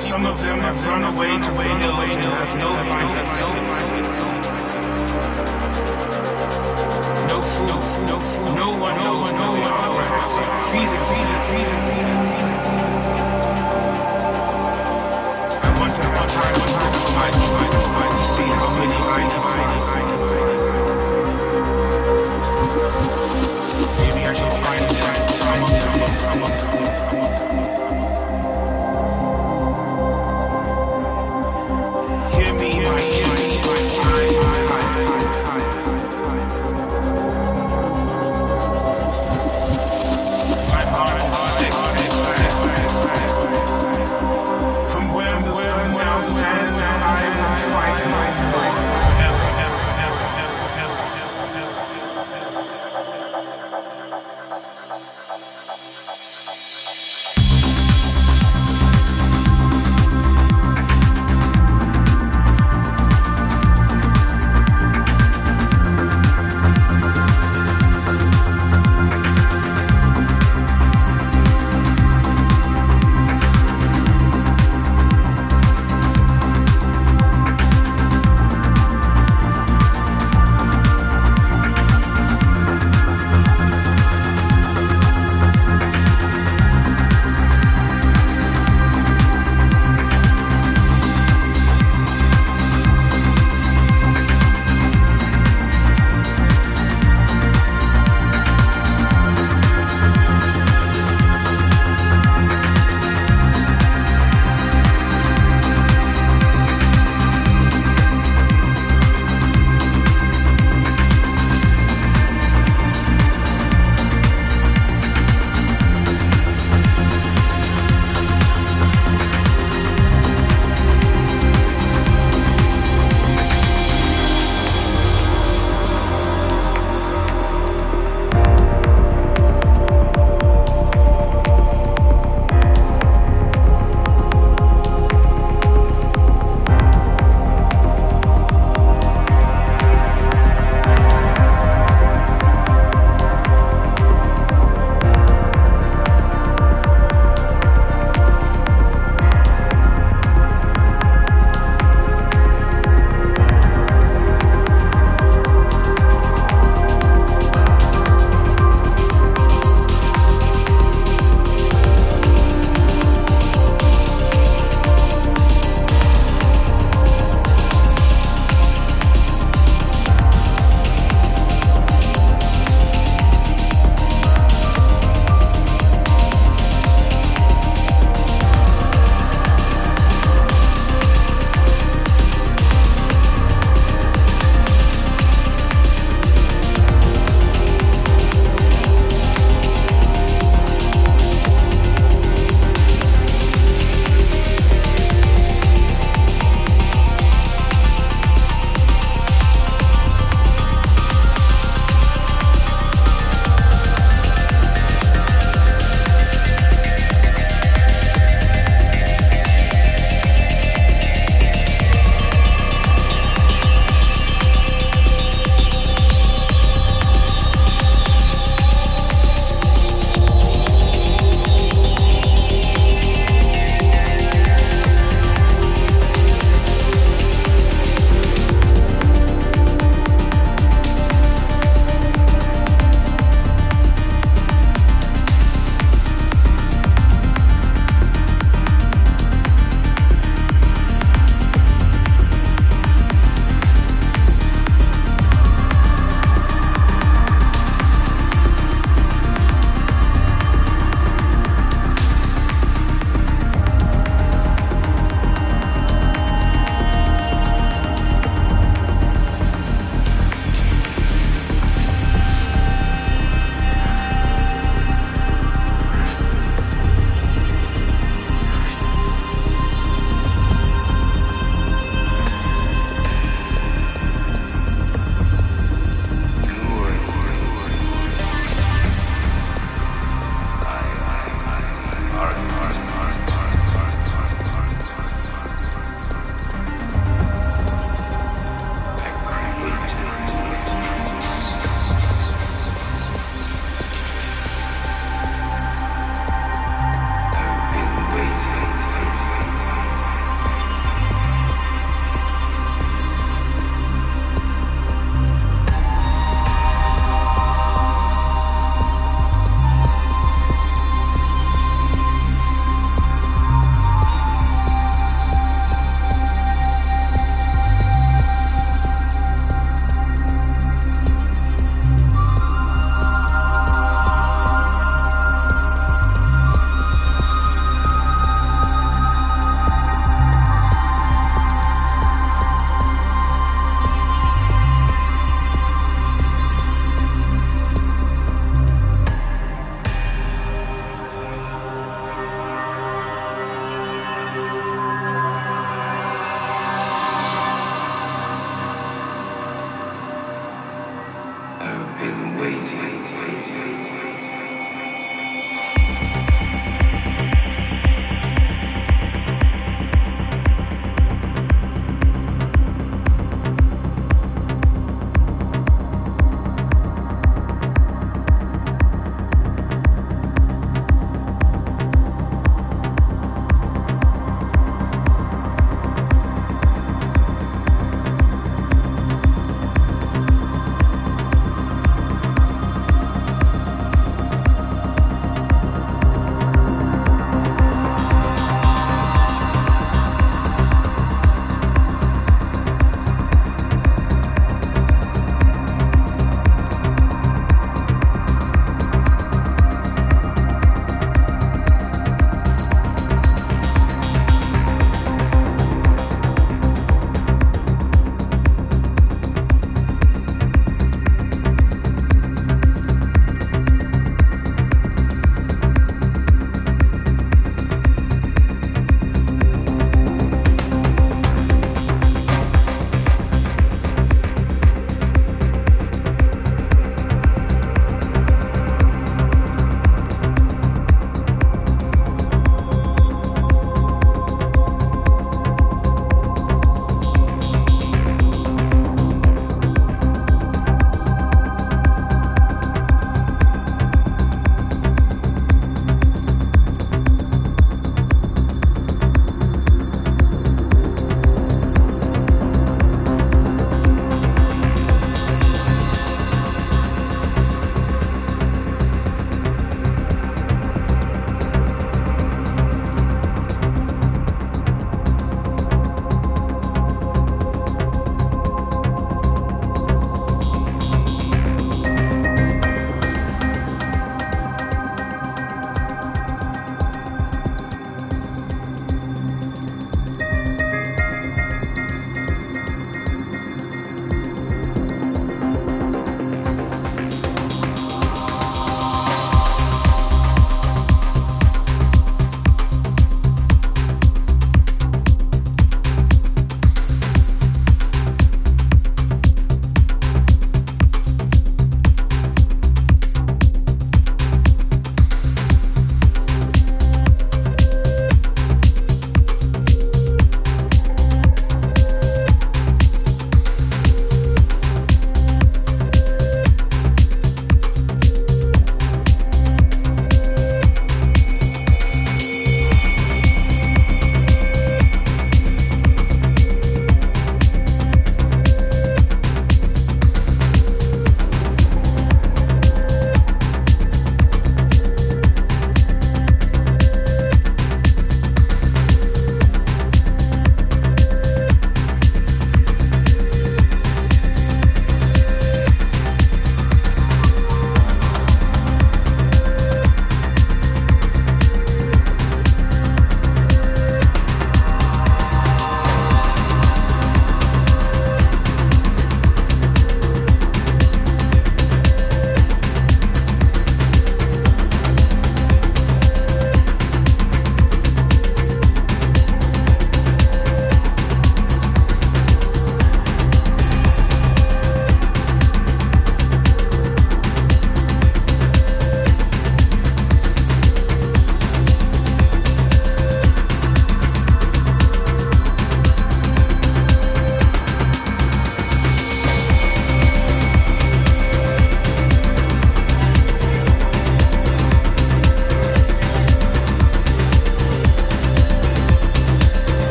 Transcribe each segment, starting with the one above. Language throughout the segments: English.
Some of them have run away to hills and have no violence. No food, no food, no one knows, no one has reason. I want to try to see how many maybe I should find it. From where I will find my life forever.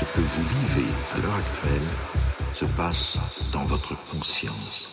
ce que vous vivez à l'heure actuelle se passe dans votre conscience.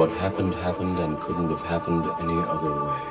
what happened happened and couldn't have happened any other way.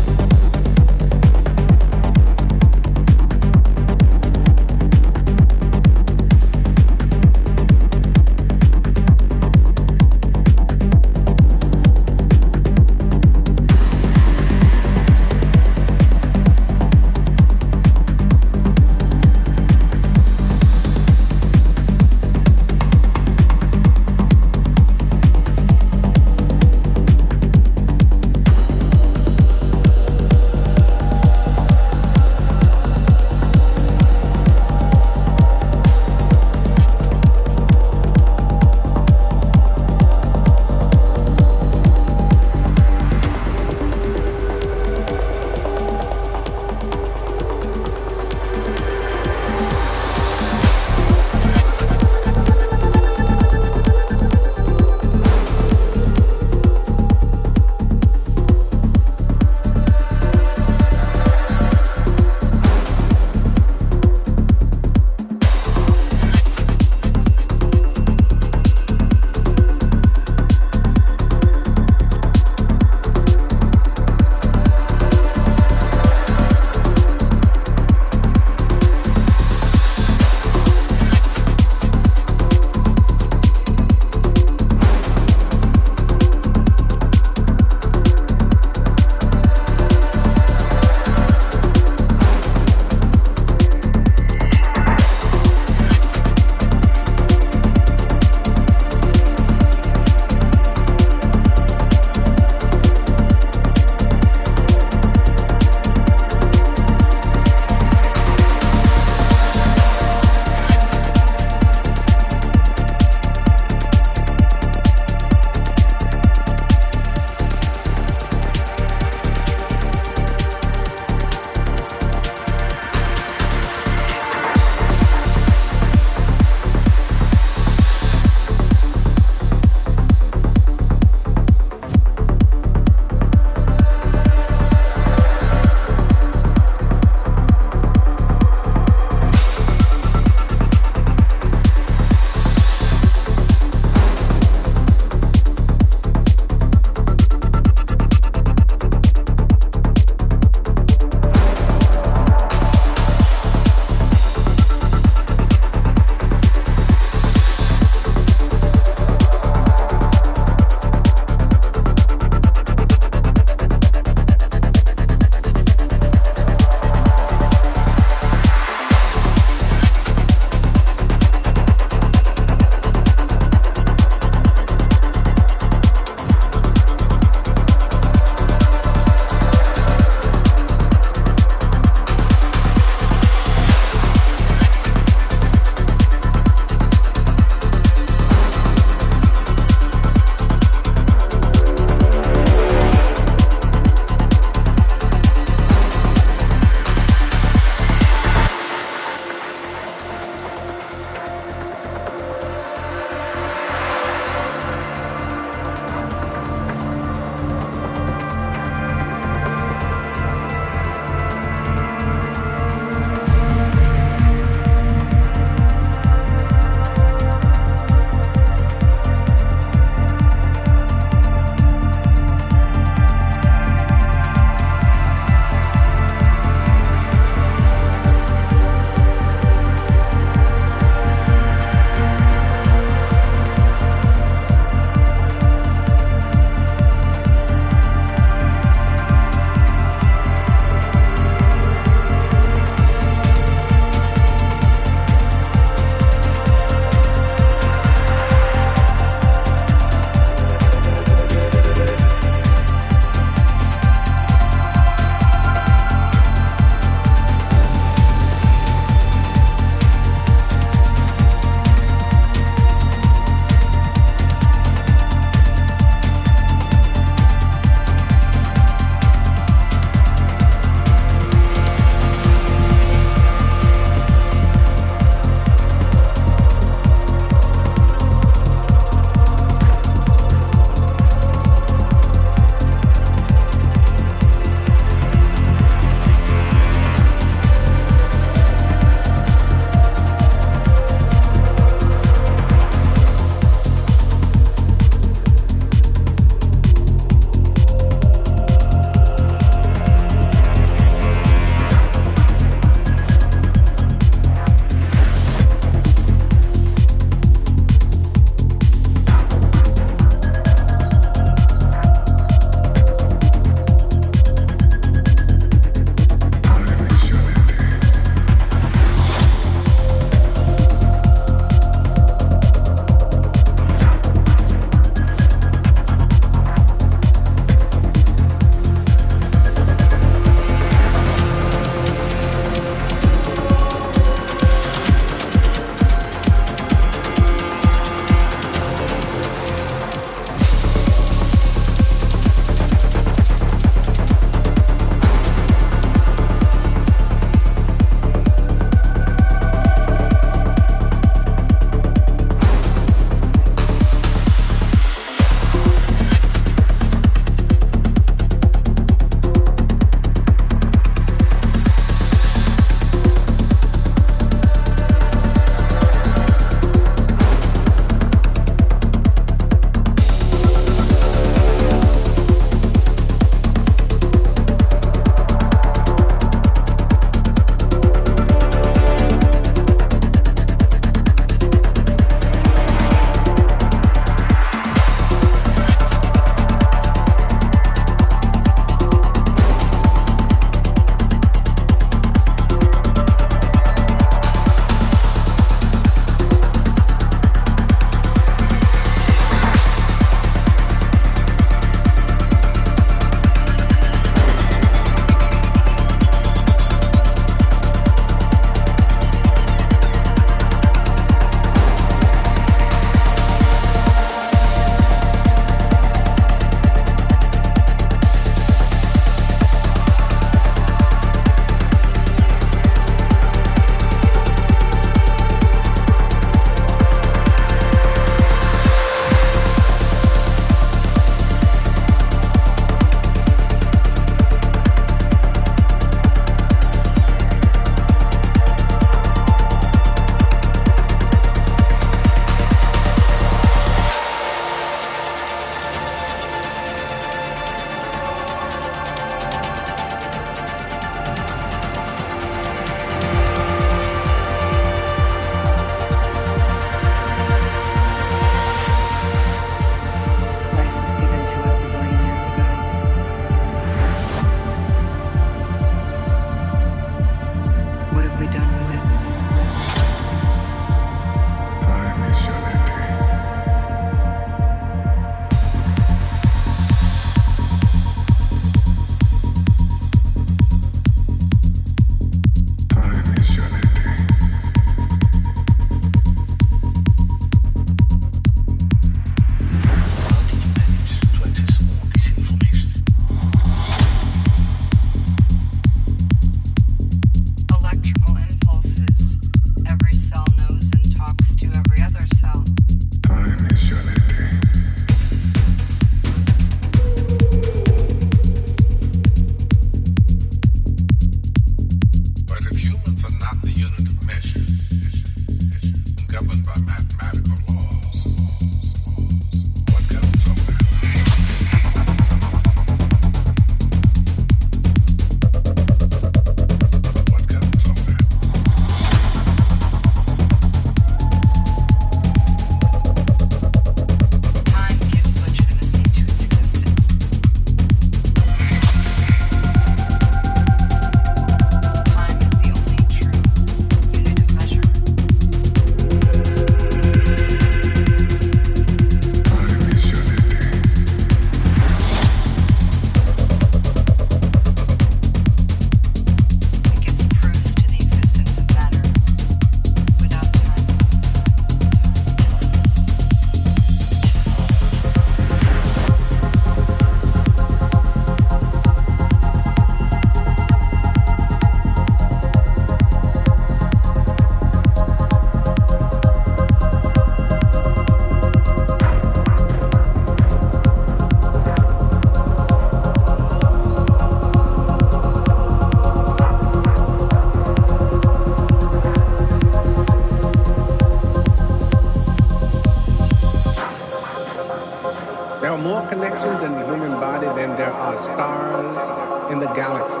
stars in the galaxy.